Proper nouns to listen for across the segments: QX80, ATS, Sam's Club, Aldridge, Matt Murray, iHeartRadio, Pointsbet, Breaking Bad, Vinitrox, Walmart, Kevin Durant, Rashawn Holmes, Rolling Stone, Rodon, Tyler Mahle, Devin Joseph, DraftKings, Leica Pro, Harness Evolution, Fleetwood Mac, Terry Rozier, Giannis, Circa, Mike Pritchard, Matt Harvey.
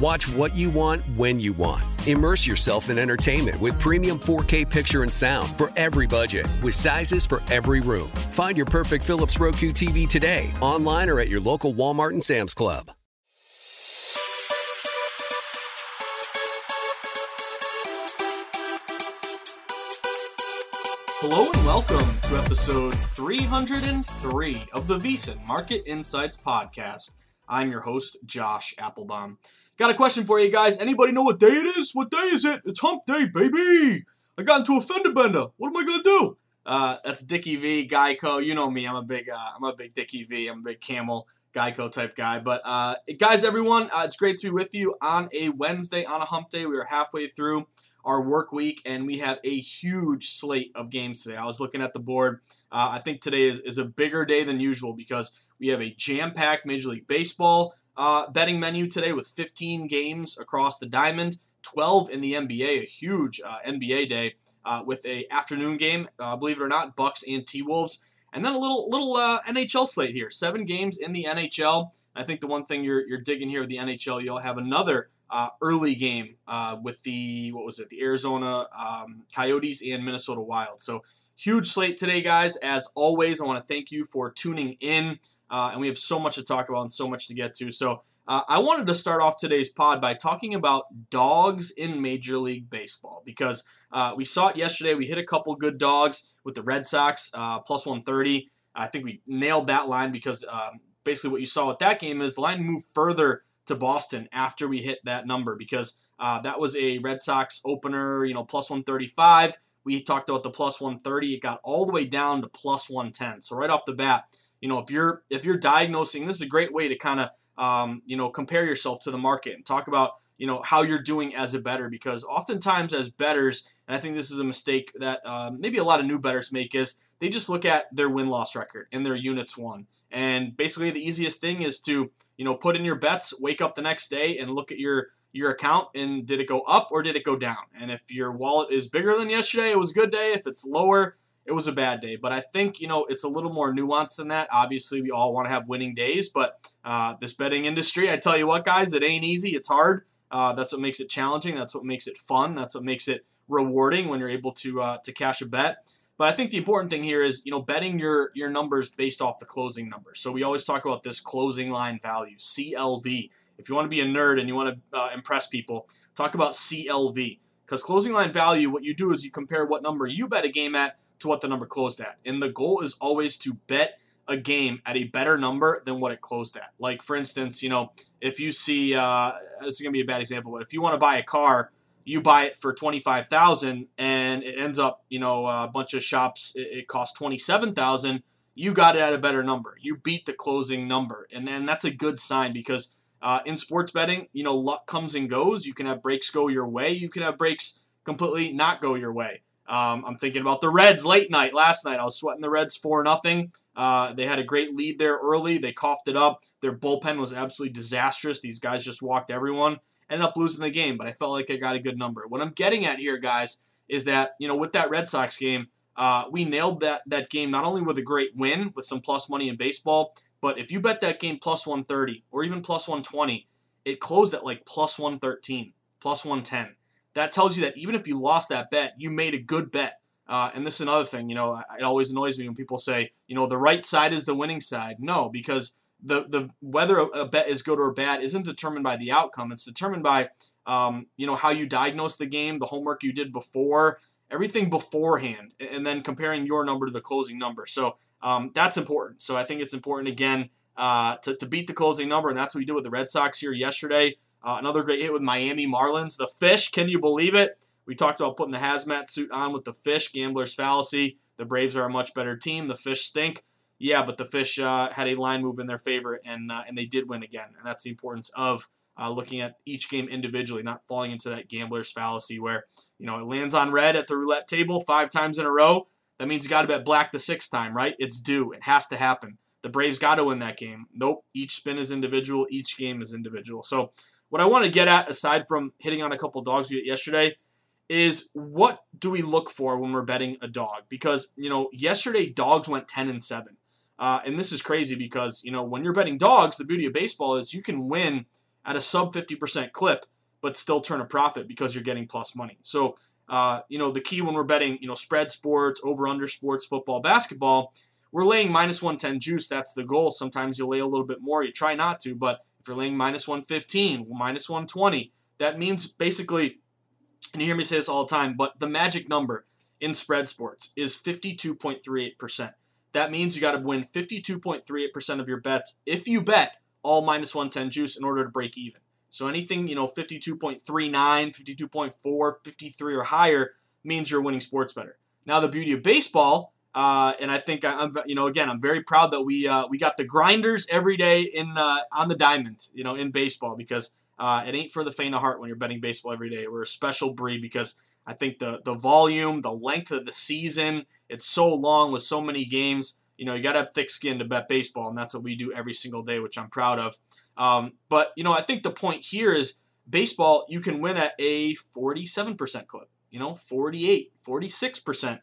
Watch what you want, when you want. Immerse yourself in entertainment with premium 4K picture and sound for every budget, with sizes for every room. Find your perfect Philips Roku TV today, online or at your local Walmart and Sam's Club. Hello and welcome to episode 303 of the Visa Market Insights Podcast. I'm your host, Josh Applebaum. Got a question for you guys. Anybody know what day it is? What day is it? It's hump day, baby. I got into a fender bender. What am I going to do? That's Dickie V, Geico. You know me. I'm a big Dickie V. I'm a big camel, Geico type guy. But guys, everyone, it's great to be with you on a Wednesday, on a hump day. We are halfway through our work week, and we have a huge slate of games today. I was looking at the board. I think today is a bigger day than usual because we have a jam-packed Major League Baseball betting menu today with 15 games across the diamond, 12 in the NBA, a huge NBA day with an afternoon game, believe it or not, Bucks and T-Wolves. And then a little NHL slate here, 7 games in the NHL. I think the one thing you're digging here with the NHL, you'll have another early game with the Arizona Coyotes and Minnesota Wild. So huge slate today, guys. As always, I want to thank you for tuning in, and we have so much to talk about and so much to get to. So I wanted to start off today's pod by talking about dogs in Major League Baseball because we saw it yesterday. We hit a couple good dogs with the Red Sox, plus 130. I think we nailed that line because basically what you saw with that game is the line moved further to Boston after we hit that number because that was a Red Sox opener, plus 135. We talked about the plus 130. It got all the way down to plus 110. So right off the bat, if you're diagnosing, this is a great way to kind of compare yourself to the market and talk about how you're doing as a bettor, because oftentimes as bettors, and I think this is a mistake that maybe a lot of new bettors make, is they just look at their win-loss record and their units won. And basically the easiest thing is to put in your bets, wake up the next day and look at your account and did it go up or did it go down. And if your wallet is bigger than yesterday, it was a good day. If it's lower, it was a bad day. But I think, it's a little more nuanced than that. Obviously, we all want to have winning days, but this betting industry, I tell you what, guys, it ain't easy. It's hard. That's what makes it challenging. That's what makes it fun. That's what makes it rewarding when you're able to cash a bet. But I think the important thing here is, betting your numbers based off the closing numbers. So we always talk about this closing line value, CLV. If you want to be a nerd and you want to impress people, talk about CLV. Because closing line value, what you do is you compare what number you bet a game at to what the number closed at. And the goal is always to bet a game at a better number than what it closed at. Like, for instance, if you see, this is going to be a bad example, but if you want to buy a car, you buy it for $25,000 and it ends up, you know, a bunch of shops, it costs $27,000. You got it at a better number. You beat the closing number. And then that's a good sign because in sports betting, you know, luck comes and goes. You can have breaks go your way. You can have breaks completely not go your way. I'm thinking about the Reds late night last night. I was sweating the Reds 4-0. They had a great lead there early. They coughed it up. Their bullpen was absolutely disastrous. These guys just walked everyone. Ended up losing the game, but I felt like I got a good number. What I'm getting at here, guys, is that, you know, with that Red Sox game, we nailed that game not only with a great win, with some plus money in baseball, but if you bet that game plus 130 or even plus 120, it closed at like plus 113, plus 110. That tells you that even if you lost that bet, you made a good bet. And this is another thing, you know, it always annoys me when people say, you know, the right side is the winning side. No, because the whether a bet is good or bad isn't determined by the outcome. It's determined by, you know, how you diagnose the game, the homework you did before, everything beforehand, and then comparing your number to the closing number. So that's important. So I think it's important, again, to beat the closing number, and that's what we did with the Red Sox here yesterday. Another great hit with Miami Marlins. The Fish, can you believe it? We talked about putting the hazmat suit on with the Fish, gambler's fallacy. The Braves are a much better team. The Fish stink. Yeah, but the Fish had a line move in their favor, and they did win again. And that's the importance of looking at each game individually, not falling into that gambler's fallacy where, you know, it lands on red at the roulette table 5 times in a row. That means you got to bet black the 6th time, right? It's due. It has to happen. The Braves got to win that game. Nope. Each spin is individual. Each game is individual. So what I want to get at, aside from hitting on a couple dogs yesterday, is what do we look for when we're betting a dog? Because, you know, yesterday dogs went 10-7. And this is crazy because, you know, when you're betting dogs, the beauty of baseball is you can win at a sub 50% clip, but still turn a profit because you're getting plus money. So, you know, the key when we're betting, you know, spread sports, over-under sports, football, basketball, we're laying minus 110 juice. That's the goal. Sometimes you lay a little bit more. You try not to, but if you're laying minus 115, minus 120, that means basically, and you hear me say this all the time, but the magic number in spread sports is 52.38%. That means you got to win 52.38% of your bets if you bet all minus 110 juice in order to break even. So anything, you know, 52.39, 52.4, 53 or higher means you're winning sports better. Now the beauty of baseball, and I think I'm, you know, again, I'm very proud that we got the grinders every day in on the diamond, you know, in baseball, because it ain't for the faint of heart when you're betting baseball every day. We're a special breed because I think the volume, the length of the season, it's so long with so many games. You know, you got to have thick skin to bet baseball, and that's what we do every single day, which I'm proud of. But, you know, I think the point here is baseball, you can win at a 47% clip, you know, 48, 46%.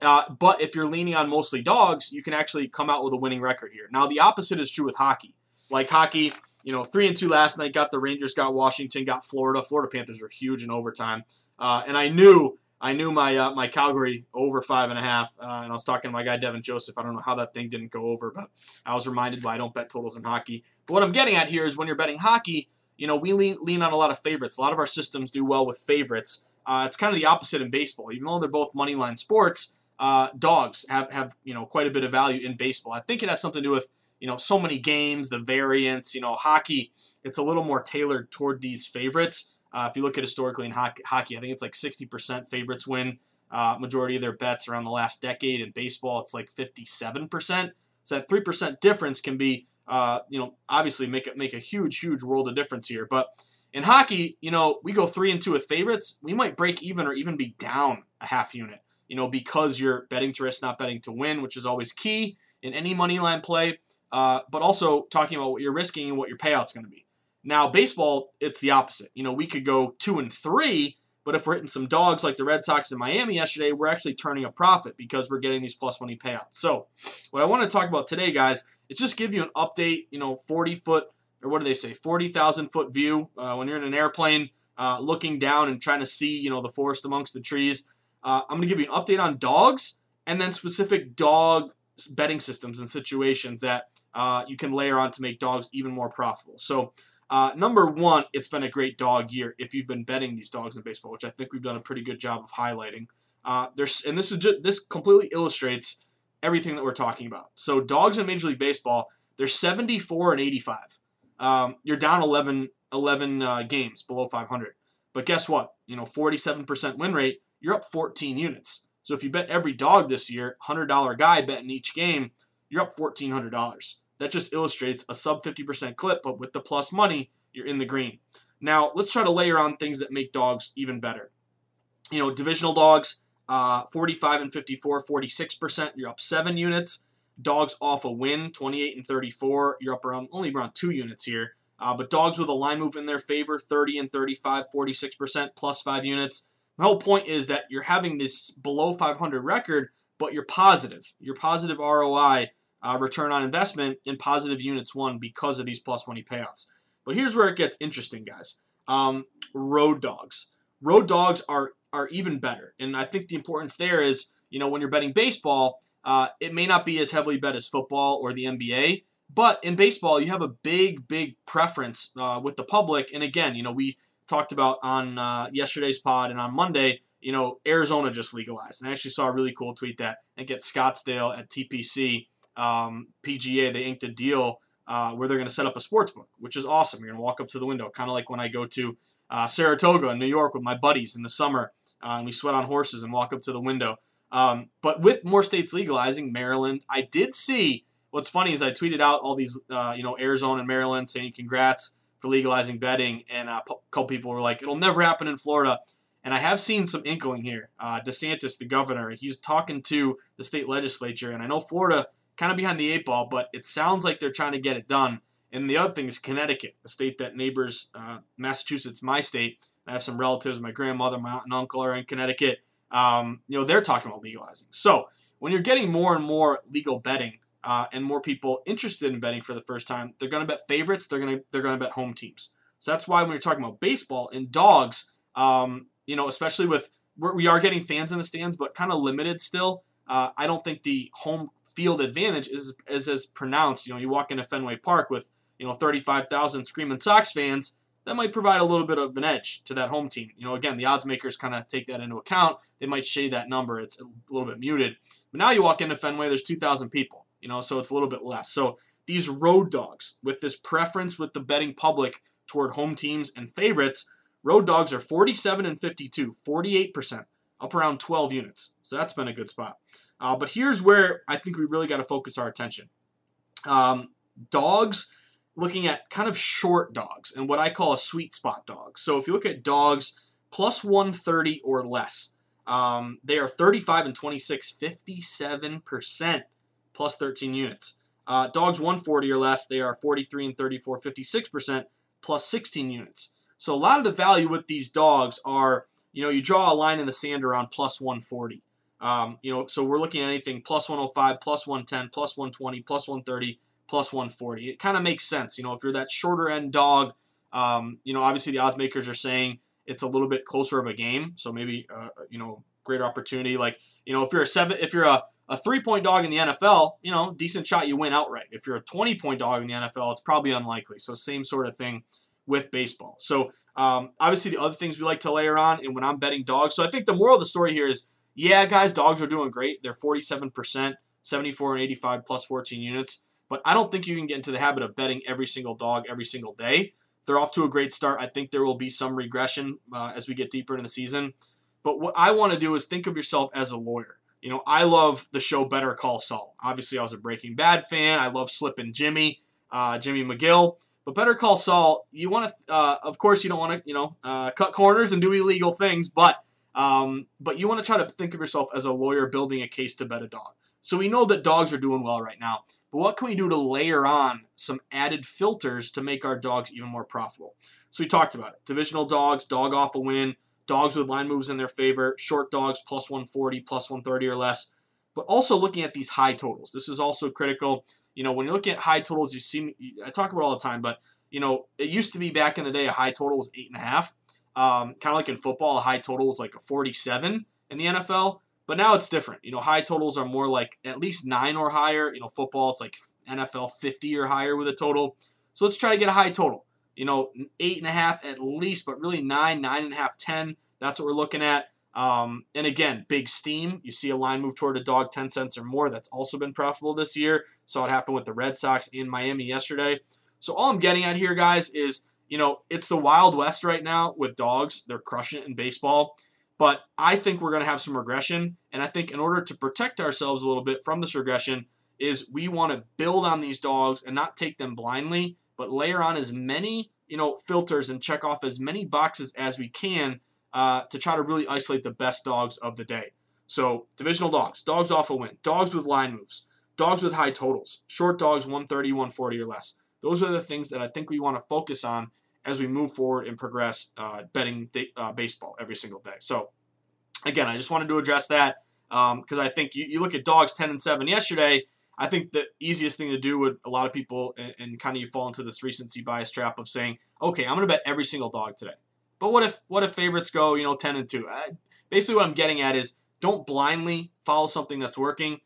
But if you're leaning on mostly dogs, you can actually come out with a winning record here. Now, the opposite is true with hockey. Like hockey, you know, 3-2 last night, got the Rangers, got Washington, got Florida. Florida Panthers were huge in overtime. And I knew my Calgary over 5.5, and I was talking to my guy Devin Joseph. I don't know how that thing didn't go over, but I was reminded why I don't bet totals in hockey. But what I'm getting at here is when you're betting hockey, you know, we lean on a lot of favorites. A lot of our systems do well with favorites. It's kind of the opposite in baseball. Even though they're both money line sports, dogs have you know, quite a bit of value in baseball. I think it has something to do with, you know, so many games, the variance. You know, hockey, it's a little more tailored toward these favorites. If you look at historically in hockey, I think it's like 60% favorites win majority of their bets around the last decade. In baseball, it's like 57%. So that 3% difference can be, you know, obviously make a huge, huge world of difference here. But in hockey, you know, we go 3-2 with favorites. We might break even or even be down a half unit, you know, because you're betting to risk, not betting to win, which is always key in any money line play. But also talking about what you're risking and what your payout's going to be. Now, baseball, it's the opposite. You know, we could go 2-3, but if we're hitting some dogs like the Red Sox in Miami yesterday, we're actually turning a profit because we're getting these plus money payouts. So what I want to talk about today, guys, is just give you an update, you know, 40-foot, or what do they say, 40,000-foot view when you're in an airplane looking down and trying to see, you know, the forest amongst the trees. I'm going to give you an update on dogs and then specific dog betting systems and situations that you can layer on to make dogs even more profitable. So, number one, it's been a great dog year if you've been betting these dogs in baseball, which I think we've done a pretty good job of highlighting. This completely illustrates everything that we're talking about. So dogs in Major League Baseball, they're 74-85. You're down 11 games below .500. But guess what? you know, 47% win rate, you're up 14 units. So if you bet every dog this year, $100 guy betting each game, you're up $1,400. That just illustrates a sub 50% clip, but with the plus money, you're in the green. Now, let's try to layer on things that make dogs even better. You know, divisional dogs, 45 and 54, 46%, you're up 7 units. Dogs off a win, 28 and 34, you're up around, only around 2 units here. But dogs with a line move in their favor, 30 and 35, 46%, plus 5 units. My whole point is that you're having this below 500 record, but you're positive. Your positive ROI, return on investment, and positive units won because of these plus money payouts. But here's where it gets interesting, guys. Road dogs. Road dogs are even better. And I think the importance there is, you know, when you're betting baseball, it may not be as heavily bet as football or the NBA, but in baseball, you have a big preference with the public. And again, you know, we talked about on yesterday's pod and on Monday, you know, Arizona just legalized. And I actually saw a really cool tweet that I get Scottsdale at TPC, PGA, they inked a deal where they're going to set up a sports book, which is awesome. You're going to walk up to the window, kind of like when I go to Saratoga in New York with my buddies in the summer, and we sweat on horses and walk up to the window. But with more states legalizing, Maryland, I did see, what's funny is I tweeted out all these, you know, Arizona and Maryland saying congrats for legalizing betting, and a couple people were like, it'll never happen in Florida. And I have seen some inkling here. DeSantis, the governor, he's talking to the state legislature, and I know Florida kind of behind the eight ball, but it sounds like they're trying to get it done. And the other thing is Connecticut, a state that neighbors Massachusetts, my state. I have some relatives, my grandmother, my aunt and uncle are in Connecticut. You know, they're talking about legalizing. So when you're getting more and more legal betting and more people interested in betting for the first time, they're going to bet favorites. They're going to bet home teams. So that's why when you're talking about baseball and dogs, you know, especially with we are getting fans in the stands, but kind of limited still. I don't think the home field advantage is as pronounced. You know, you walk into Fenway Park with, you know, 35,000 screaming Sox fans. That might provide a little bit of an edge to that home team. You know, again, the odds makers kind of take that into account. They might shade that number. It's a little bit muted. But now you walk into Fenway, there's 2,000 people, you know, so it's a little bit less. So these road dogs, with this preference with the betting public toward home teams and favorites, road dogs are 47 and 52, 48%, up around 12 units. So that's been a good spot. But here's where I think we really got to focus our attention. Dogs, looking at kind of short dogs and what I call a sweet spot dog. So if you look at dogs plus 130 or less, they are 35 and 26, 57%, plus 13 units. Dogs 140 or less, they are 43 and 34, 56%, plus 16 units. So a lot of the value with these dogs are, you know, you draw a line in the sand around plus 140. You know, so we're looking at anything plus 105, plus 110, plus 120, plus 130, plus 140. It kind of makes sense. You know, if you're that shorter end dog, you know, obviously the odds makers are saying it's a little bit closer of a game. So maybe, you know, greater opportunity. Like, you know, if you're a 3-point dog in the NFL, you know, decent shot, you win outright. If you're a 20-point dog in the NFL, it's probably unlikely. So same sort of thing with baseball. So obviously the other things we like to layer on, and when I'm betting dogs. So I think the moral of the story here is, yeah, guys, dogs are doing great. They're 47%, 74 and 85 plus 14 units. But I don't think you can get into the habit of betting every single dog every single day. They're off to a great start. I think there will be some regression as we get deeper into the season. But what I want to do is think of yourself as a lawyer. You know, I love the show Better Call Saul. Obviously, I was a Breaking Bad fan. I love Slippin' Jimmy, Jimmy McGill. But Better Call Saul, you want to, of course, you don't want to, you know, cut corners and do illegal things. But you want to try to think of yourself as a lawyer building a case to bet a dog. So we know that dogs are doing well right now. But what can we do to layer on some added filters to make our dogs even more profitable? So we talked about it. Divisional dogs, dog off a win, dogs with line moves in their favor, short dogs plus 140, plus 130 or less. But also looking at these high totals. This is also critical. You know, when you're looking at high totals, you see, I talk about it all the time, but, you know, it used to be back in the day a high total was 8.5. Kind of like in football, a high total was like a 47 in the NFL. But now it's different. You know, high totals are more like at least 9 or higher. You know, football, it's like NFL 50 or higher with a total. So let's try to get a high total. You know, 8.5 at least, but really 9, 9.5, 10. That's what we're looking at. And again, big steam. You see a line move toward a dog 10 cents or more. That's also been profitable this year. Saw it happen with the Red Sox in Miami yesterday. So all I'm getting at here, guys, is You know, it's the Wild West right now with dogs. They're crushing it in baseball. But I think we're going to have some regression. And I think in order to protect ourselves a little bit from this regression is we want to build on these dogs and not take them blindly, but layer on as many, you know, filters and check off as many boxes as we can to try to really isolate the best dogs of the day. So divisional dogs, dogs off a win, dogs with line moves, dogs with high totals, short dogs 130, 140 or less. Those are the things that I think we want to focus on as we move forward and progress betting baseball every single day. So, again, I just wanted to address that because I think you look at dogs 10-7 yesterday. I think the easiest thing to do would a lot of people and kind of you fall into this recency bias trap of saying, okay, I'm going to bet every single dog today. But what if favorites go 10-2? Basically, what I'm getting at is don't blindly follow something that's working.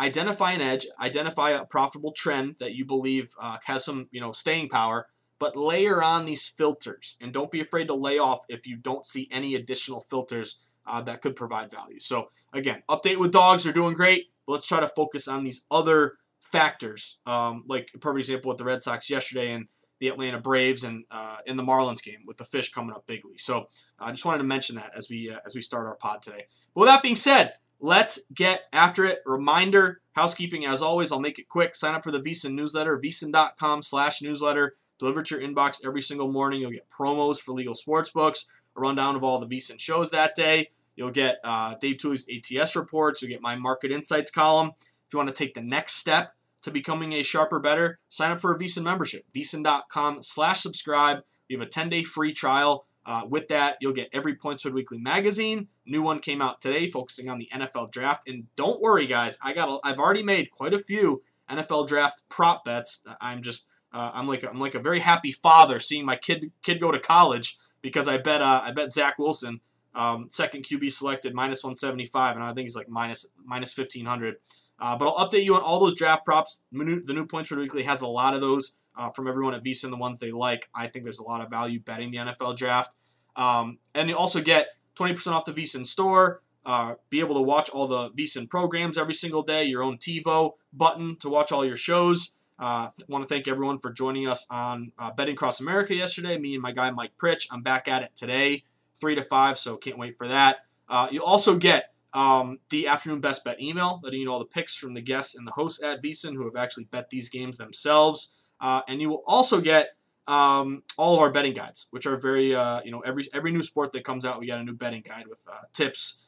Identify an edge. Identify a profitable trend that you believe has some staying power. But layer on these filters, and don't be afraid to lay off if you don't see any additional filters that could provide value. So again, update with dogs, they're doing great, but let's try to focus on these other factors, like a perfect example with the Red Sox yesterday and the Atlanta Braves and in the Marlins game with the fish coming up bigly. So I just wanted to mention that as we start our pod today. But with that being said, let's get after it. Reminder, housekeeping as always, I'll make it quick. Sign up for the VSiN newsletter, vsin.com/newsletter. Delivered to your inbox every single morning. You'll get promos for legal sports books, a rundown of all the VSiN shows that day. You'll get Dave Tooley's ATS reports. You'll get my Market Insights column. If you want to take the next step to becoming a sharper better, sign up for a VSiN membership, vsin.com/subscribe. We have a 10-day free trial. With that, you'll get every Pointsbet Weekly magazine. New one came out today focusing on the NFL draft. And don't worry, guys, I've already made quite a few NFL draft prop bets. I'm like a very happy father seeing my kid go to college because I bet Zach Wilson second QB selected -175 and I think he's like -1500. But I'll update you on all those draft props. The new Pointsbet Weekly has a lot of those from everyone at VSiN, the ones they like. I think there's a lot of value betting the NFL draft, and you also get 20% off the VSiN store. Be able to watch all the VSiN programs every single day. Your own TiVo button to watch all your shows. Want to thank everyone for joining us on Betting Across America yesterday. Me and my guy Mike Pritch. I'm back at it today, 3 to 5, so can't wait for that. You'll also get the afternoon best bet email, letting you know all the picks from the guests and the hosts at VSiN who have actually bet these games themselves. And you will also get all of our betting guides, which are very every new sport that comes out, we got a new betting guide with tips,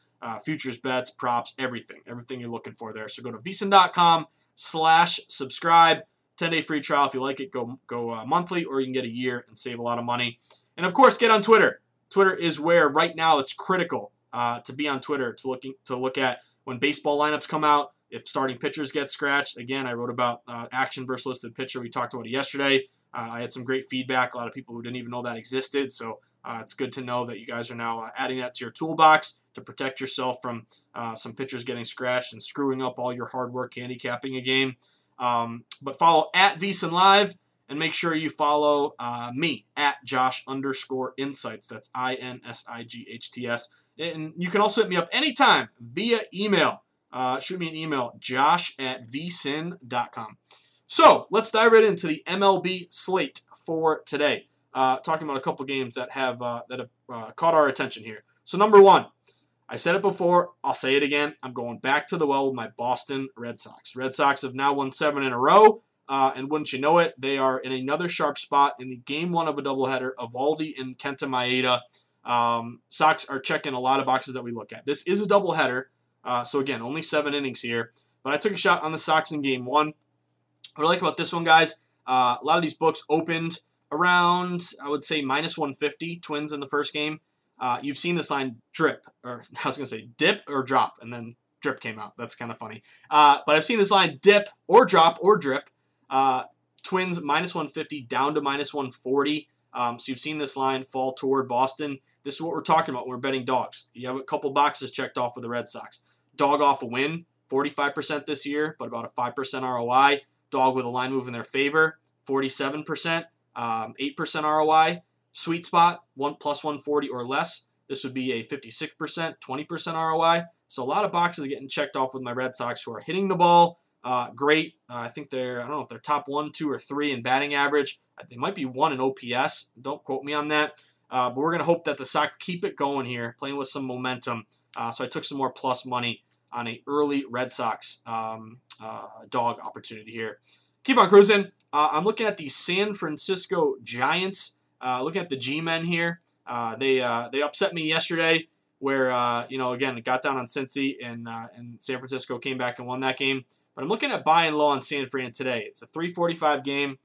futures bets, props, everything you're looking for there. So go to vsin.com/subscribe. 10-day free trial. If you like it, go monthly, or you can get a year and save a lot of money. And, of course, get on Twitter. Twitter is where right now it's critical to be on Twitter to look at when baseball lineups come out, if starting pitchers get scratched. Again, I wrote about action versus listed pitcher. We talked about it yesterday. I had some great feedback, a lot of people who didn't even know that existed. So it's good to know that you guys are now adding that to your toolbox to protect yourself from some pitchers getting scratched and screwing up all your hard work handicapping a game. But follow at VSiN Live, and make sure you follow me at Josh_insights. That's INSIGHTS. And you can also hit me up anytime via email. Shoot me an email, josh@vsin.com. So let's dive right into the MLB slate for today. Talking about a couple games that have caught our attention here. So number one, I said it before, I'll say it again. I'm going back to the well with my Boston Red Sox. Red Sox have now won 7 in a row, and wouldn't you know it, they are in another sharp spot in the game one of a doubleheader of Eovaldi and Kenta Maeda. Sox are checking a lot of boxes that we look at. This is a doubleheader, so again, only 7 innings here. But I took a shot on the Sox in game one. What I like about this one, guys, a lot of these books opened around, I would say, -150, Twins in the first game. You've seen this line dip or drop, and then drip came out. That's kind of funny. But I've seen this line dip or drop or drip. Twins -150 down to -140. So you've seen this line fall toward Boston. This is what we're talking about when we're betting dogs. You have a couple boxes checked off with the Red Sox. Dog off a win, 45% this year, but about a 5% ROI. Dog with a line move in their favor, 47%, 8% ROI. Sweet spot, +140 or less. This would be a 56%, 20% ROI. So a lot of boxes getting checked off with my Red Sox who are hitting the ball, Great. I think they're, I don't know if they're top 1, 2, or 3 in batting average. They might be 1 in OPS. Don't quote me on that. But we're going to hope that the Sox keep it going here, playing with some momentum. So I took some more plus money on an early Red Sox dog opportunity here. Keep on cruising. I'm looking at the San Francisco Giants. Looking at the G-Men here. They upset me yesterday where, again, it got down on Cincy and San Francisco came back and won that game. But I'm looking at buying low on San Fran today. It's a 3:45 game.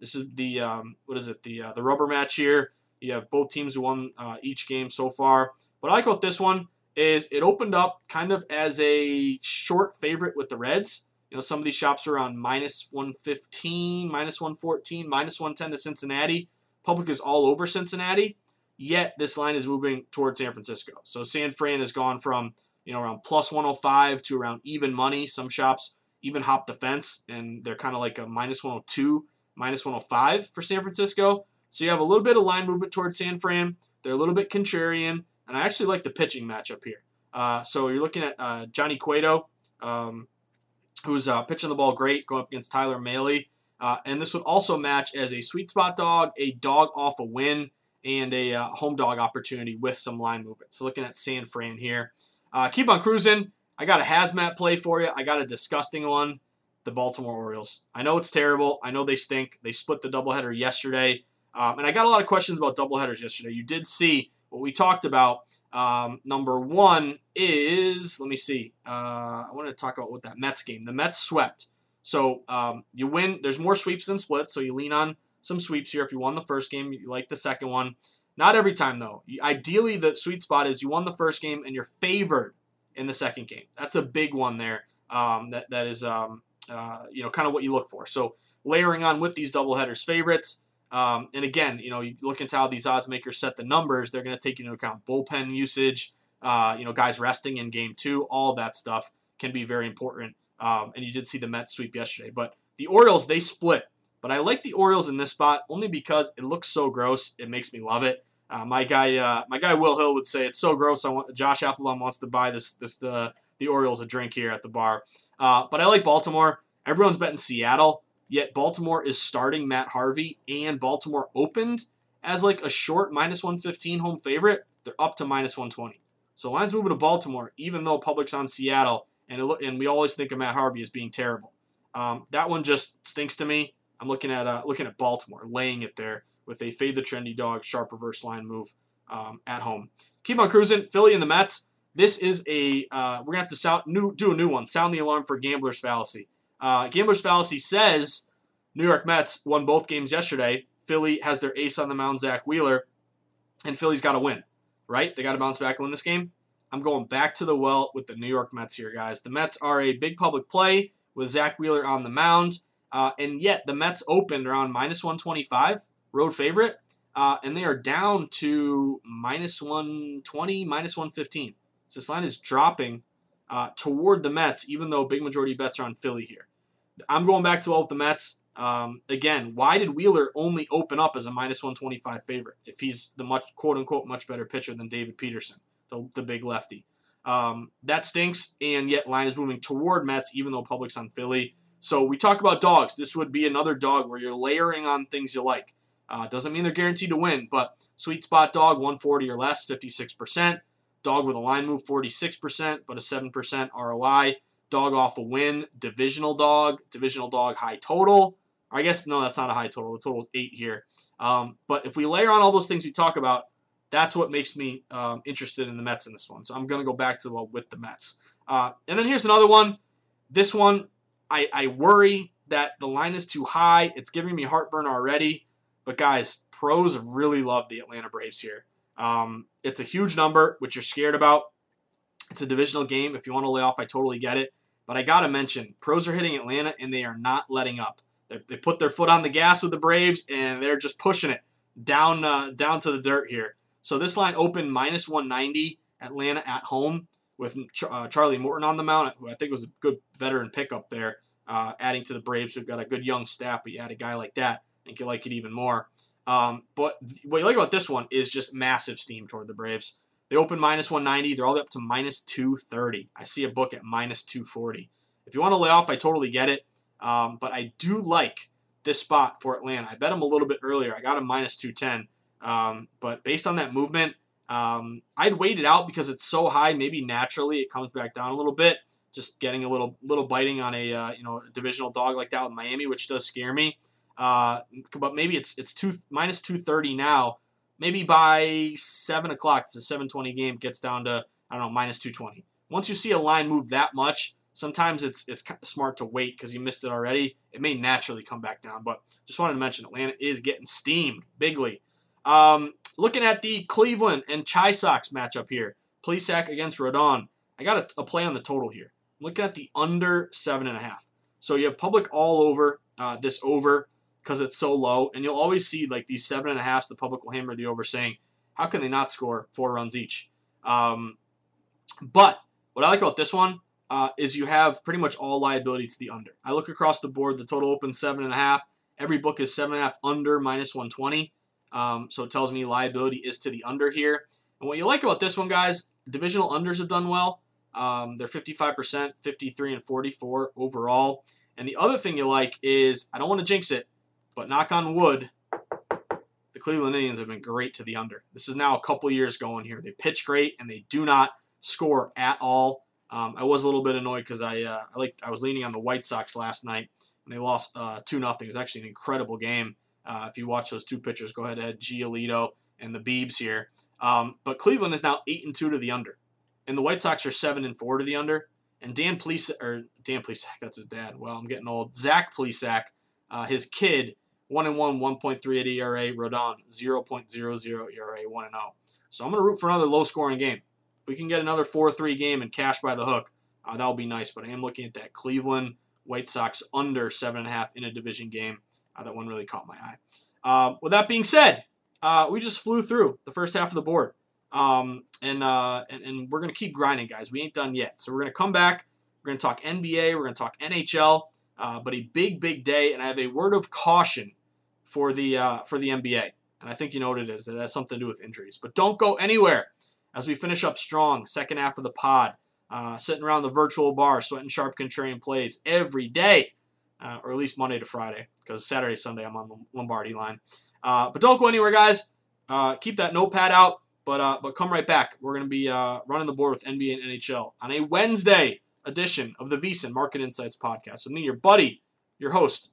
This is the, the rubber match here. You have both teams who won each game so far. What I like about this one is it opened up kind of as a short favorite with the Reds. You know, some of these shops are around -115, -114, -110 to Cincinnati. Public is all over Cincinnati, yet this line is moving towards San Francisco. So San Fran has gone from, around +105 to around even money. Some shops even hop the fence, and they're kind of like a -102, -105 for San Francisco. So you have a little bit of line movement towards San Fran. They're a little bit contrarian, and I actually like the pitching matchup here. So you're looking at Johnny Cueto, who's pitching the ball great, going up against Tyler Mahle. And this would also match as a sweet spot dog, a dog off a win, and a home dog opportunity with some line movement. So looking at San Fran here. Keep on cruising. I got a hazmat play for you. I got a disgusting one, the Baltimore Orioles. I know it's terrible. I know they stink. They split the doubleheader yesterday. And I got a lot of questions about doubleheaders yesterday. You did see what we talked about. Number one is, let me see. I wanted to talk about that Mets game. The Mets swept. So you win. There's more sweeps than splits, so you lean on some sweeps here. If you won the first game, you like the second one. Not every time, though. Ideally, the sweet spot is you won the first game and you're favored in the second game. That's a big one there. That is kind of what you look for. So layering on with these doubleheaders favorites. And again, you look into how these odds makers set the numbers. They're going to take into account bullpen usage, guys resting in game two. All that stuff can be very important. And you did see the Mets sweep yesterday. But the Orioles, they split. But I like the Orioles in this spot only because it looks so gross. It makes me love it. My guy Will Hill would say it's so gross. Josh Applebaum wants to buy the Orioles a drink here at the bar. But I like Baltimore. Everyone's betting Seattle. Yet Baltimore is starting Matt Harvey, and Baltimore opened as like a short -115 home favorite. They're up to -120. So line's moving to Baltimore, even though public's on Seattle, and we always think of Matt Harvey as being terrible. That one just stinks to me. I'm looking at Baltimore, laying it there with a fade the trendy dog, sharp reverse line move at home. Keep on cruising, Philly and the Mets. This is we're going to have to do a new one, sound the alarm for Gambler's Fallacy. Gambler's Fallacy says New York Mets won both games yesterday. Philly has their ace on the mound, Zach Wheeler, and Philly's got to win, right? They got to bounce back and win this game. I'm going back to the well with the New York Mets here, guys. The Mets are a big public play with Zach Wheeler on the mound, and yet the Mets opened around -125, road favorite, and they are down to -120, -115. So this line is dropping toward the Mets, even though big majority of bets are on Philly here. I'm going back to all with the Mets. Again, why did Wheeler only open up as a -125 favorite if he's the quote-unquote much better pitcher than David Peterson, the big lefty? That stinks, and yet line is moving toward Mets, even though public's on Philly. So we talk about dogs. This would be another dog where you're layering on things you like. Doesn't mean they're guaranteed to win, but sweet spot dog, 140 or less, 56%. Dog with a line move, 46%, but a 7% ROI. Dog off a win, divisional dog high total. I guess, no, that's not a high total. The total is 8 here. But if we layer on all those things we talk about, that's what makes me interested in the Mets in this one. So I'm going to go back to the well with the Mets. And then here's another one. This one, I worry that the line is too high. It's giving me heartburn already. But, guys, pros really love the Atlanta Braves here. It's a huge number, which you're scared about. It's a divisional game. If you want to lay off, I totally get it. But I got to mention, pros are hitting Atlanta, and they are not letting up. They put their foot on the gas with the Braves, and they're just pushing it down to the dirt here. So this line opened -190, Atlanta at home, with Charlie Morton on the mound, who I think was a good veteran pickup there, adding to the Braves, who've got a good young staff, but you add a guy like that, I think you like it even more. But what you like about this one is just massive steam toward the Braves. They open -190. They're all the way up to -230. I see a book at -240. If you want to lay off, I totally get it. But I do like this spot for Atlanta. I bet him a little bit earlier. I got him -210. But based on that movement, I'd wait it out because it's so high. Maybe naturally it comes back down a little bit. Just getting a little biting on a a divisional dog like that with Miami, which does scare me. But maybe it's -230 now. Maybe by 7 o'clock, it's a 7:20 game, gets down to, I don't know, -220. Once you see a line move that much, sometimes it's kind of smart to wait because you missed it already. It may naturally come back down, but just wanted to mention Atlanta is getting steamed bigly. Looking at the Cleveland and Chi Sox matchup here, Plesac against Rodon. I got a play on the total here. I'm looking at the under 7.5. So you have public all over this over because it's so low, and you'll always see like these 7.5s. The public will hammer the over, saying, "How can they not score 4 runs each?" But what I like about this one is you have pretty much all liability to the under. I look across the board, the total opens 7.5. Every book is 7.5 under -120. So it tells me liability is to the under here. And what you like about this one, guys, divisional unders have done well. They're 55%, 53, and 44 overall. And the other thing you like is, I don't want to jinx it, but knock on wood, the Cleveland Indians have been great to the under. This is now a couple years going here. They pitch great, and they do not score at all. I was a little bit annoyed because I was leaning on the White Sox last night, and they lost 2-0. It was actually an incredible game. If you watch those two pitchers, go ahead, Giolito and the Biebs here. But Cleveland is now 8-2 to the under, and the White Sox are 7-4 to the under. And Dan Plesac, that's his dad. Well, I'm getting old. Zach Plesac, his kid, 1-1, 1.38 ERA. Rodon, 0.00 ERA, 1-0. So I'm going to root for another low-scoring game. If we can get another 4-3 game and cash by the hook, that will be nice. But I am looking at that Cleveland White Sox under 7.5 in a division game. That one really caught my eye. With that being said, we just flew through the first half of the board. And we're going to keep grinding, guys. We ain't done yet. So we're going to come back. We're going to talk NBA. We're going to talk NHL. But a big, big day. And I have a word of caution for the NBA. And I think you know what it is. It has something to do with injuries. But don't go anywhere as we finish up strong second half of the pod. Sitting around the virtual bar, sweating sharp contrarian plays every day. Or at least Monday to Friday, because Saturday, Sunday, I'm on the Lombardi line. But don't go anywhere, guys. Keep that notepad out, but come right back. We're going to be running the board with NBA and NHL on a Wednesday edition of the VSiN Market Insights Podcast with me, your buddy, your host,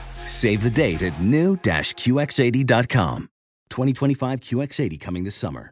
Save the date at new-qx80.com. 2025 QX80 coming this summer.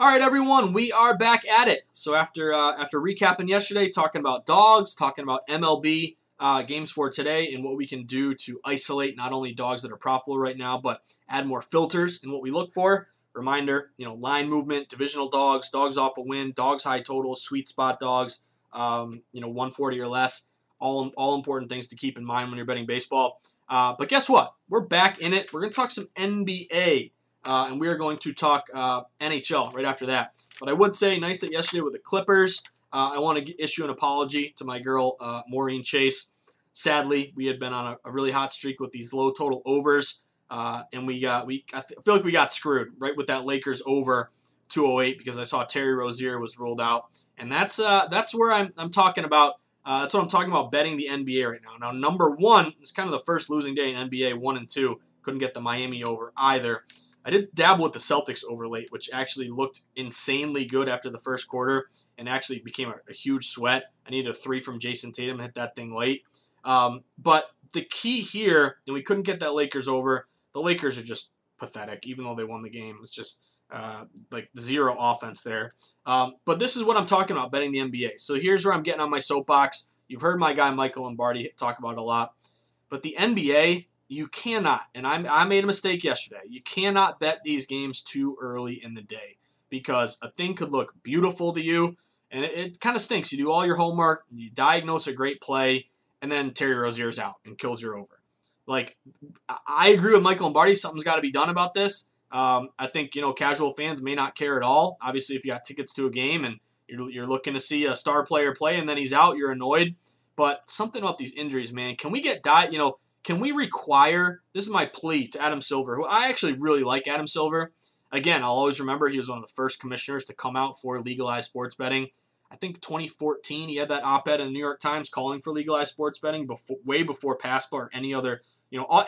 All right, everyone, we are back at it. So after recapping yesterday, talking about dogs, talking about MLB games for today and what we can do to isolate not only dogs that are profitable right now, but add more filters in what we look for. Reminder, line movement, divisional dogs, dogs off a win, dogs high totals, sweet spot dogs, 140 or less, all important things to keep in mind when you're betting baseball. But guess what? We're back in it. We're going to talk some NBA. And we are going to talk NHL right after that. But I would say, nice that yesterday with the Clippers. I want to issue an apology to my girl, Maureen Chase. Sadly, we had been on a really hot streak with these low total overs. And I feel like we got screwed right with that Lakers over 208 because I saw Terry Rozier was ruled out. And that's where I'm talking about. That's what I'm talking about betting the NBA right now. Now, number one is kind of the first losing day in NBA 1 and 2. Couldn't get the Miami over either. I did dabble with the Celtics over late, which actually looked insanely good after the first quarter and actually became a huge sweat. I needed a three from Jason Tatum, hit that thing late. But the key here, and we couldn't get that Lakers over, the Lakers are just pathetic, even though they won the game. It's just zero offense there. But this is what I'm talking about, betting the NBA. So here's where I'm getting on my soapbox. You've heard my guy Michael Lombardi talk about it a lot. But the NBA... you cannot, and I made a mistake yesterday, you cannot bet these games too early in the day because a thing could look beautiful to you, and it kind of stinks. You do all your homework, you diagnose a great play, and then Terry Rozier's out and kills your over. Like, I agree with Michael Lombardi. Something's got to be done about this. I think, casual fans may not care at all. Obviously, if you got tickets to a game and you're looking to see a star player play and then he's out, you're annoyed. But something about these injuries, man. Can we get can we require, this is my plea to Adam Silver, who I actually really like Adam Silver. Again, I'll always remember he was one of the first commissioners to come out for legalized sports betting. I think 2014 he had that op-ed in the New York Times calling for legalized sports betting way before PASPA or any other,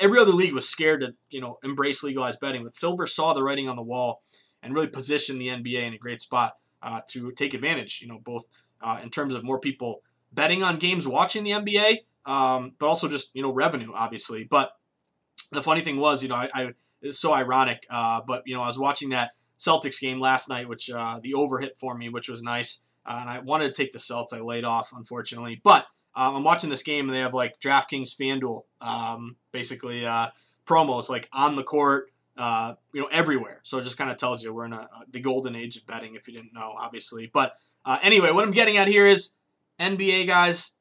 every other league was scared to, embrace legalized betting. But Silver saw the writing on the wall and really positioned the NBA in a great spot to take advantage, both in terms of more people betting on games, watching the NBA, but also just, revenue, obviously. But the funny thing was, it's so ironic, but, I was watching that Celtics game last night, which the over hit for me, which was nice, and I wanted to take the Celts. I laid off, unfortunately. But I'm watching this game, and they have, DraftKings FanDuel, basically promos, on the court, everywhere. So it just kind of tells you we're in the golden age of betting, if you didn't know, obviously. But anyway, what I'm getting at here is NBA guys,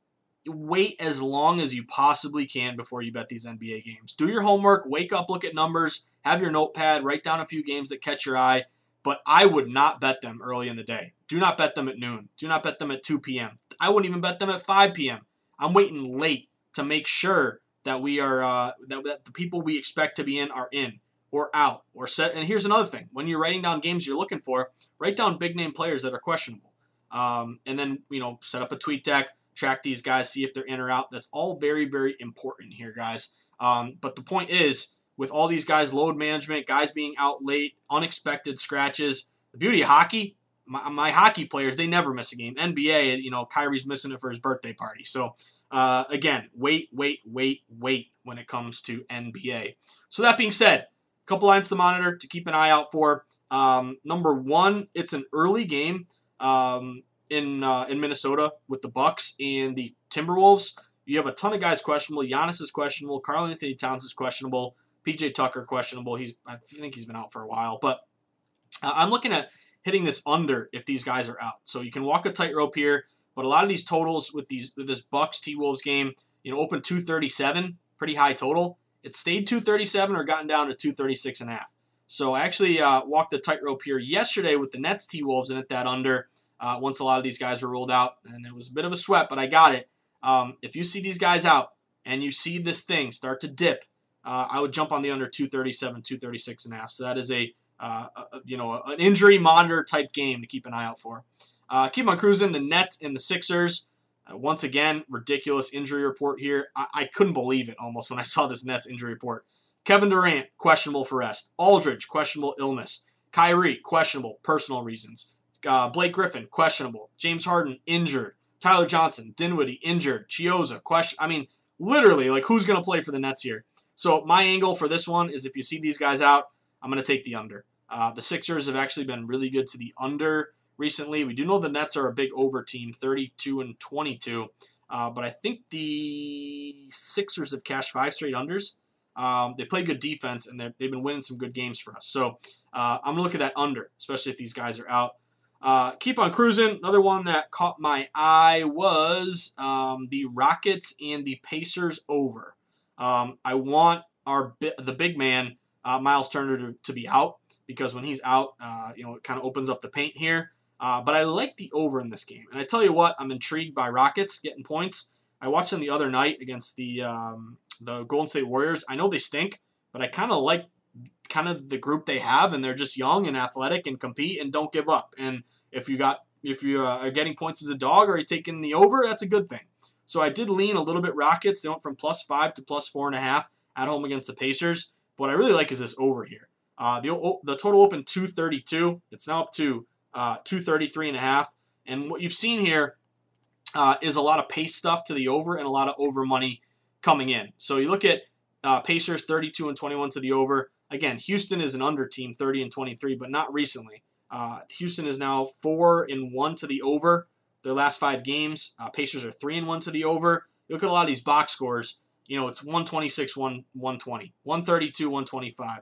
wait as long as you possibly can before you bet these NBA games. Do your homework, wake up, look at numbers, have your notepad, write down a few games that catch your eye, but I would not bet them early in the day. Do not bet them at noon. Do not bet them at 2 p.m. I wouldn't even bet them at 5 p.m. I'm waiting late to make sure that we are that the people we expect to be in are in or out or set. And here's another thing. When you're writing down games you're looking for, write down big-name players that are questionable. And then, set up a tweet deck, track these guys, see if they're in or out. That's all very, very important here, guys. But the point is, with all these guys, load management, guys being out late, unexpected scratches, the beauty of hockey, my hockey players, they never miss a game. NBA, Kyrie's missing it for his birthday party. So, again, wait when it comes to NBA. So that being said, a couple lines to monitor to keep an eye out for. Number one, it's an early game. In Minnesota with the Bucks and the Timberwolves. You have a ton of guys questionable. Giannis is questionable. Karl-Anthony Towns is questionable. PJ Tucker questionable. I think he's been out for a while. But I'm looking at hitting this under if these guys are out. So you can walk a tightrope here, but a lot of these totals with this Bucks T-Wolves game, you know, opened 237, pretty high total. It stayed 237 or gotten down to 236.5. So I actually walked the tightrope here yesterday with the Nets T-Wolves and hit that under once a lot of these guys were rolled out. And it was a bit of a sweat, but I got it. If you see these guys out and you see this thing start to dip, I would jump on the under 237, 236.5. So that is an injury monitor type game to keep an eye out for. Keep on cruising. The Nets and the Sixers. Once again, ridiculous injury report here. I couldn't believe it almost when I saw this Nets injury report. Kevin Durant, questionable for rest. Aldridge, questionable illness. Kyrie, questionable personal reasons. Blake Griffin, questionable. James Harden, injured. Tyler Johnson, Dinwiddie, injured. Chioza, question. I mean, literally, like, who's going to play for the Nets here? So my angle for this one is if you see these guys out, I'm going to take the under. The Sixers have actually been really good to the under recently. We do know the Nets are a big over team, 32-22. But I think the Sixers have cashed 5 straight unders. They play good defense, and they've been winning some good games for us. So I'm going to look at that under, especially if these guys are out. Keep on cruising. Another one that caught my eye was the Rockets and the Pacers over. I want the big man, Myles Turner, to be out, because when he's out, it kind of opens up the paint here. But I like the over in this game. And I tell you what, I'm intrigued by Rockets getting points. I watched them the other night against the Golden State Warriors. I know they stink, but I kind of like the group they have, and they're just young and athletic and compete and don't give up. And if you are getting points as a dog or you're taking the over, that's a good thing. So I did lean a little bit Rockets. They went from +5 to +4.5 at home against the Pacers. What I really like is this over here. The total opened 232. It's now up to 233.5. And what you've seen here is a lot of pace stuff to the over and a lot of over money coming in. So you look at Pacers 32-21 to the over. Again, Houston is an under team, 30-23, but not recently. Houston is now 4-1 to the over their last 5 games. Pacers are 3-1 to the over. You look at a lot of these box scores. You know, it's 126, 120, 132, 125,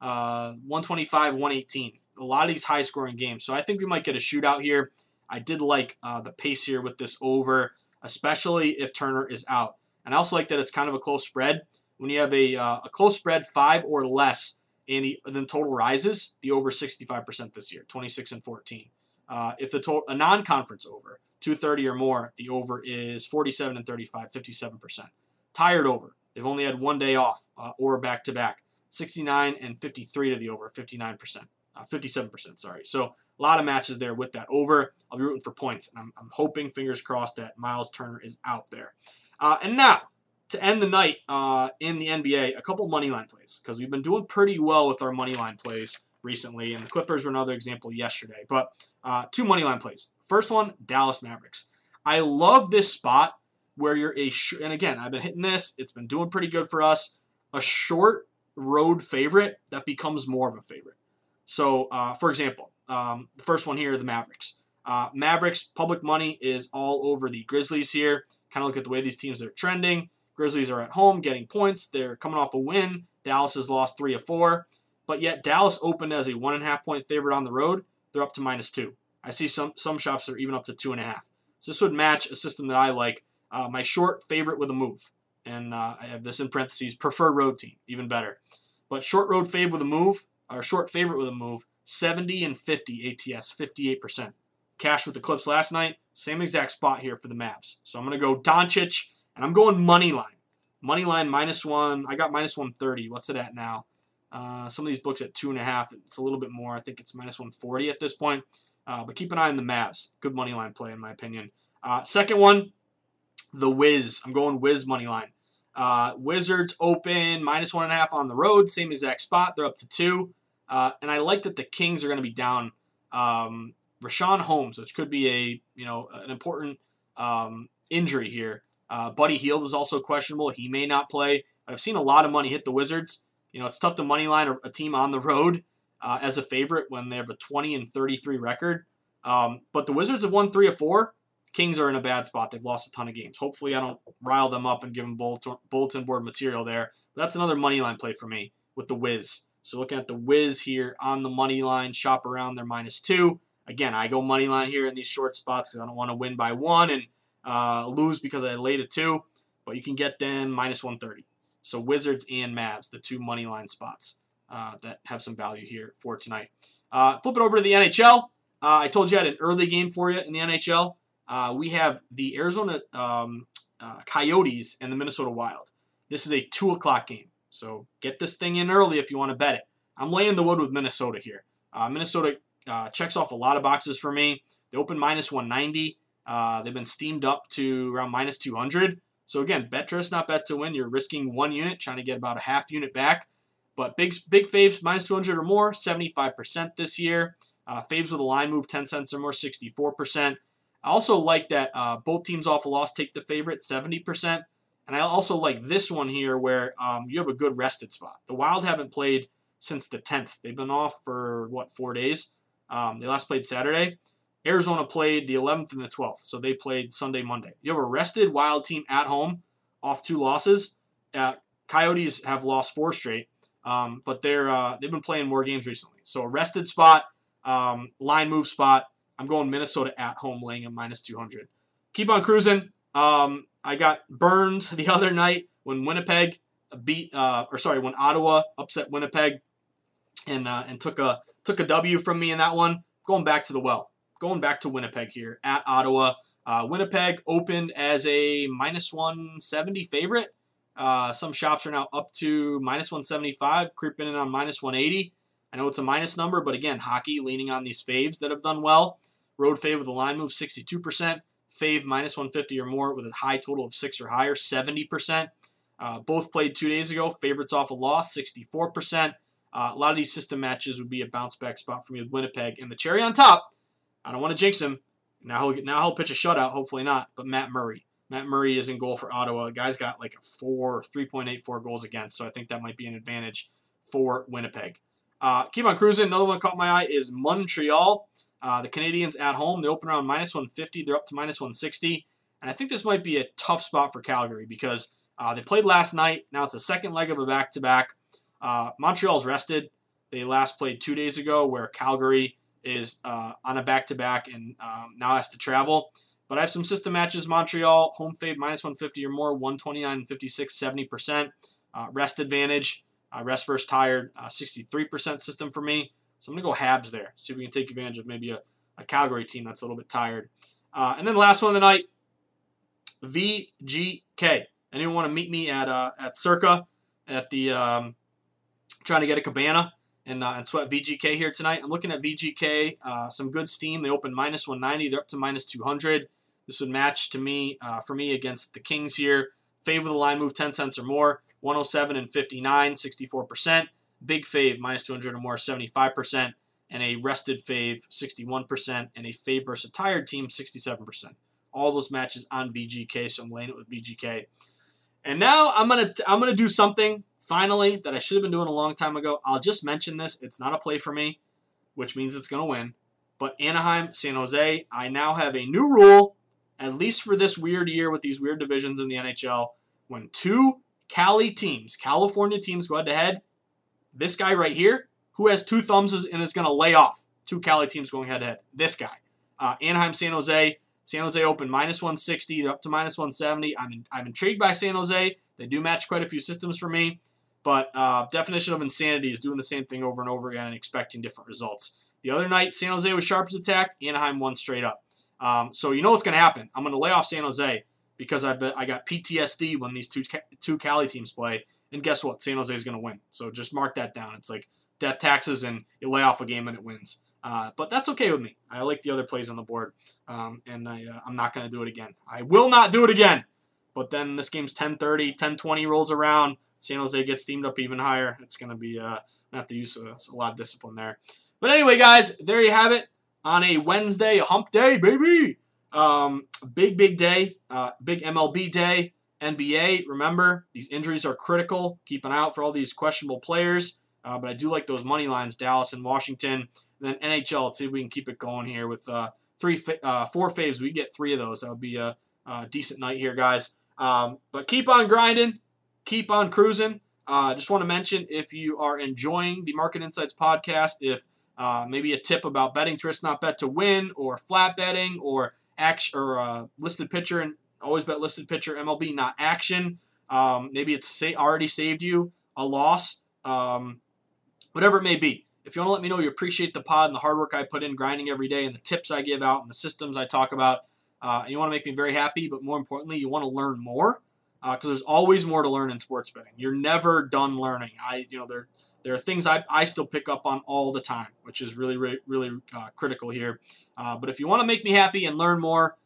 125, 118. A lot of these high-scoring games. So I think we might get a shootout here. I did like the pace here with this over, especially if Turner is out. And I also like that it's kind of a close spread. When you have a close spread 5 or less, and the total rises, the over 65% this year, 26-14. If a non-conference over 230 or more, the over is 47-35, 57%. Tired over, they've only had one day off or back-to-back, 69-53 to the over, 57%. So a lot of matches there with that over. I'll be rooting for points, and I'm hoping, fingers crossed, that Myles Turner is out there. And now, to end the night in the NBA, a couple money line plays, because we've been doing pretty well with our money line plays recently, and the Clippers were another example yesterday. But 2 money line plays. First one, Dallas Mavericks. I love this spot where you're and again, I've been hitting this. It's been doing pretty good for us. A short road favorite that becomes more of a favorite. So, for example, the first one here, the Mavericks. Mavericks, public money is all over the Grizzlies here. Kind of look at the way these teams are trending. Grizzlies are at home getting points. They're coming off a win. Dallas has lost 3 of 4. But yet Dallas opened as a 1.5-point favorite on the road. They're up to -2. I see some shops are even up to 2.5. So this would match a system that I like. My short favorite with a move. And I have this in parentheses, preferred road team, even better. But short road fave with a move, or short favorite with a move, 70-50 ATS, 58%. Cash with the Clips last night. Same exact spot here for the Mavs. So I'm going to go Doncic, and I'm going money line. Money line -1. I got -130. What's it at now? Some of these books at 2.5. It's a little bit more. I think it's -140 at this point. But keep an eye on the Mavs. Good money line play, in my opinion. Second one, the Wiz. I'm going Wiz money line. Wizards open -1.5 on the road. Same exact spot. They're up to 2. And I like that the Kings are going to be down. Rashawn Holmes, which could be an important injury here. Buddy Hield is also questionable. He may not play. I've seen a lot of money hit the Wizards. You know, it's tough to moneyline a team on the road as a favorite when they have a 20-33 record. But the Wizards have won 3 of 4. Kings are in a bad spot. They've lost a ton of games. Hopefully I don't rile them up and give them bulletin board material there. But that's another moneyline play for me with the Wiz. So looking at the Wiz here on the money line, shop around, they're -2. Again, I go money line here in these short spots because I don't want to win by one and lose because I laid a 2. But you can get them -130. So Wizards and Mavs, the two money line spots that have some value here for tonight. Flip it over to the NHL. I told you I had an early game for you in the NHL. We have the Arizona Coyotes and the Minnesota Wild. This is a 2 o'clock game. So get this thing in early if you want to bet it. I'm laying the wood with Minnesota here. Minnesota checks off a lot of boxes for me. They opened -190. They've been steamed up to around -200. So again, bet to risk, not bet to win. You're risking 1 unit, trying to get about a half unit back. But big faves, -200 or more, 75% this year. Faves with a line move, 10 cents or more, 64%. I also like that both teams off a loss take the favorite, 70%. And I also like this one here where you have a good rested spot. The Wild haven't played since the 10th. They've been off for, what, 4 days? They last played Saturday. Arizona played the 11th and the 12th, so they played Sunday, Monday. You have a rested Wild team at home off 2 losses. Coyotes have lost 4 straight, but they've been playing more games recently. So a rested spot, line move spot. I'm going Minnesota at home, laying at -200. Keep on cruising. I got burned the other night when Winnipeg when Ottawa upset Winnipeg and took a W from me in that one. Going back to the well. Going back to Winnipeg here at Ottawa. Winnipeg opened as a -170 favorite. Some shops are now up to -175, creeping in on -180. I know it's a minus number, but again, hockey leaning on these faves that have done well. Road fave with a line move, 62%. Fave -150 or more with a high total of 6 or higher, 70%. Both played 2 days ago. Favorites off a loss, 64%. A lot of these system matches would be a bounce back spot for me with Winnipeg. And the cherry on top, I don't want to jinx him. Now he'll pitch a shutout. Hopefully not. But Matt Murray. Matt Murray is in goal for Ottawa. The guy's got like a 3.84 goals against. So I think that might be an advantage for Winnipeg. Keep on cruising. Another one caught my eye is Montreal. The Canadiens at home. They open around -150. They're up to -160. And I think this might be a tough spot for Calgary because they played last night. Now it's the second leg of a back-to-back. Montreal's rested. They last played 2 days ago where Calgary is on a back-to-back and now has to travel. But I have some system matches. Montreal, home fave, -150 or more, 129 and 56, 70%. Rest advantage, rest versus tired, 63% system for me. So I'm going to go Habs there, see if we can take advantage of maybe a Calgary team that's a little bit tired. And then the last one of the night, VGK. Anyone want to meet me at Circa at the trying to get a cabana? And sweat VGK here tonight. I'm looking at VGK, some good steam. They opened -190. They're up to -200. This would match to me for me against the Kings here. Fave with a line move, 10 cents or more, 107 and 59, 64%. Big fave, -200 or more, 75%. And a rested fave, 61%. And a fave versus a tired team, 67%. All those matches on VGK, so I'm laying it with VGK. And now I'm gonna do something. Finally, that I should have been doing a long time ago. I'll just mention this. It's not a play for me, which means it's going to win. But Anaheim, San Jose, I now have a new rule, at least for this weird year with these weird divisions in the NHL. When two Cali teams, California teams, go head-to-head, this guy right here, who has two thumbs and is going to lay off two Cali teams going head-to-head, this guy. Anaheim, San Jose. San Jose open -160. They're up to -170. I'm intrigued by San Jose. They do match quite a few systems for me. But definition of insanity is doing the same thing over and over again and expecting different results. The other night, San Jose was sharp as attack. Anaheim won straight up. So you know what's going to happen. I'm going to lay off San Jose because I got PTSD when these two Cali teams play. And guess what? San Jose is going to win. So just mark that down. It's like death taxes and you lay off a game and it wins. But that's okay with me. I like the other plays on the board. And I'm not going to do it again. I will not do it again. But then this game's 10:30, 10:20 rolls around. San Jose gets steamed up even higher. It's going to be I have to use a lot of discipline there. But anyway, guys, there you have it on a Wednesday, a hump day, baby. Big day, big MLB day, NBA. Remember, these injuries are critical. Keep an eye out for all these questionable players. But I do like those money lines, Dallas and Washington. And then NHL, let's see if we can keep it going here with four faves. We get 3 of those. That would be a decent night here, guys. But keep on grinding. Keep on cruising. Just want to mention, if you are enjoying the Market Insights podcast, if maybe a tip about betting to risk not bet to win, or flat betting, or listed pitcher, and always bet listed pitcher MLB, not action. Maybe it's already saved you a loss. Whatever it may be. If you want to let me know you appreciate the pod and the hard work I put in grinding every day and the tips I give out and the systems I talk about, you want to make me very happy, but more importantly, you want to learn more because there's always more to learn in sports betting. You're never done learning. There are things I still pick up on all the time, which is really, really critical here. But if you want to make me happy and learn more,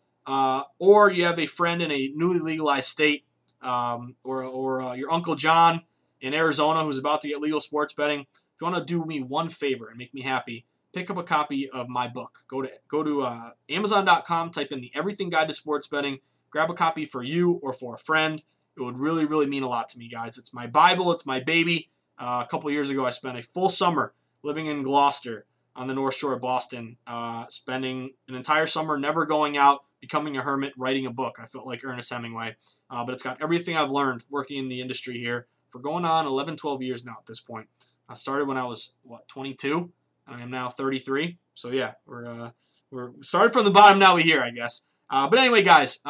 or you have a friend in a newly legalized state, or your Uncle John in Arizona who's about to get legal sports betting, if you want to do me one favor and make me happy, pick up a copy of my book. Go to Amazon.com, type in the Everything Guide to Sports Betting, grab a copy for you or for a friend. It would really, really mean a lot to me, guys. It's my Bible. It's my baby. A couple years ago, I spent a full summer living in Gloucester on the North Shore of Boston, spending an entire summer never going out, becoming a hermit, writing a book. I felt like Ernest Hemingway. But it's got everything I've learned working in the industry here for going on 11, 12 years now at this point. I started when I was, 22, and I am now 33. So, yeah, we're started from the bottom, now we're here, I guess. But anyway, guys,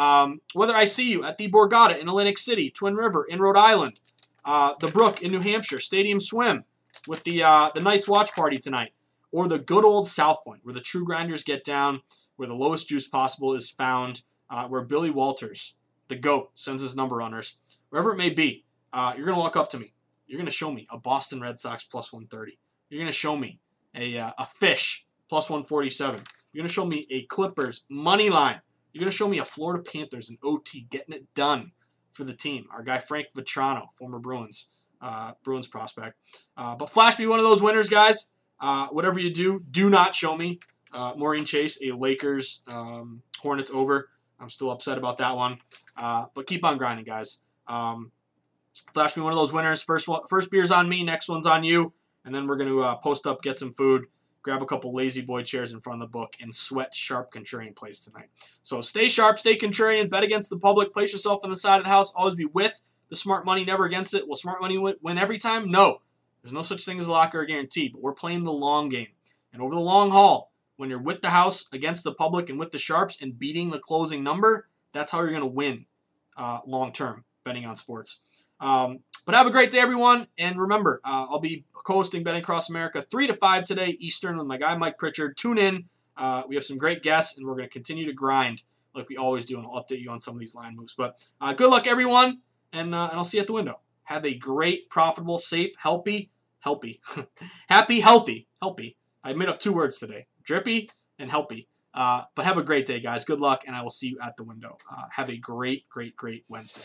whether I see you at the Borgata in Atlantic City, Twin River in Rhode Island, the Brook in New Hampshire, Stadium Swim with the Knights Watch Party tonight, or the good old South Point where the true grinders get down, where the lowest juice possible is found, where Billy Walters, the GOAT, sends his number runners, wherever it may be, you're going to walk up to me. You're going to show me a Boston Red Sox plus 130. You're going to show me a Fish plus 147. You're going to show me a Clippers money line. You're going to show me a Florida Panthers and OT getting it done for the team. Our guy Frank Vitrano, former Bruins prospect. But flash me one of those winners, guys. Whatever you do, do not show me Maureen Chase, a Lakers Hornets over. I'm still upset about that one. But keep on grinding, guys. Flash me one of those winners. First beer's on me, next one's on you. And then we're going to post up, get some food, grab a couple lazy boy chairs in front of the book, and sweat sharp contrarian plays tonight. So stay sharp, stay contrarian, bet against the public, place yourself on the side of the house, always be with the smart money, never against it. Will smart money win every time? No. There's no such thing as a locker guarantee, but we're playing the long game. And over the long haul, when you're with the house, against the public, and with the sharps, and beating the closing number, that's how you're going to win long term betting on sports. But have a great day, everyone. And remember, I'll be co-hosting Betting Across America 3 to 5 today Eastern with my guy Mike Pritchard. Tune in. We have some great guests, and we're going to continue to grind like we always do, and I'll update you on some of these line moves. But good luck, everyone, and I'll see you at the window. Have a great, profitable, safe, happy, healthy. I made up two words today, drippy and healthy. But have a great day, guys. Good luck, and I will see you at the window. Have a great, great, great Wednesday.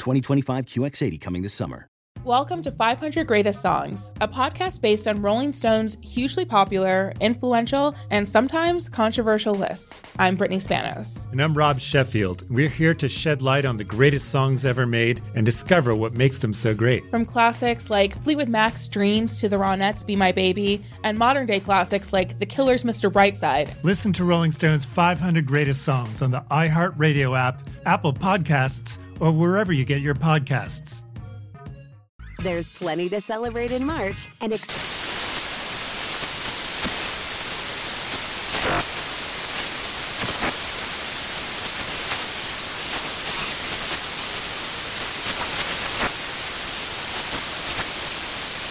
2025 QX80 coming this summer. Welcome to 500 Greatest Songs, a podcast based on Rolling Stone's hugely popular, influential, and sometimes controversial list. I'm Brittany Spanos. And I'm Rob Sheffield. We're here to shed light on the greatest songs ever made and discover what makes them so great. From classics like Fleetwood Mac's Dreams to The Ronettes' Be My Baby, and modern day classics like The Killers' Mr. Brightside. Listen to Rolling Stone's 500 Greatest Songs on the iHeartRadio app, Apple Podcasts, or wherever you get your podcasts. There's plenty to celebrate in March and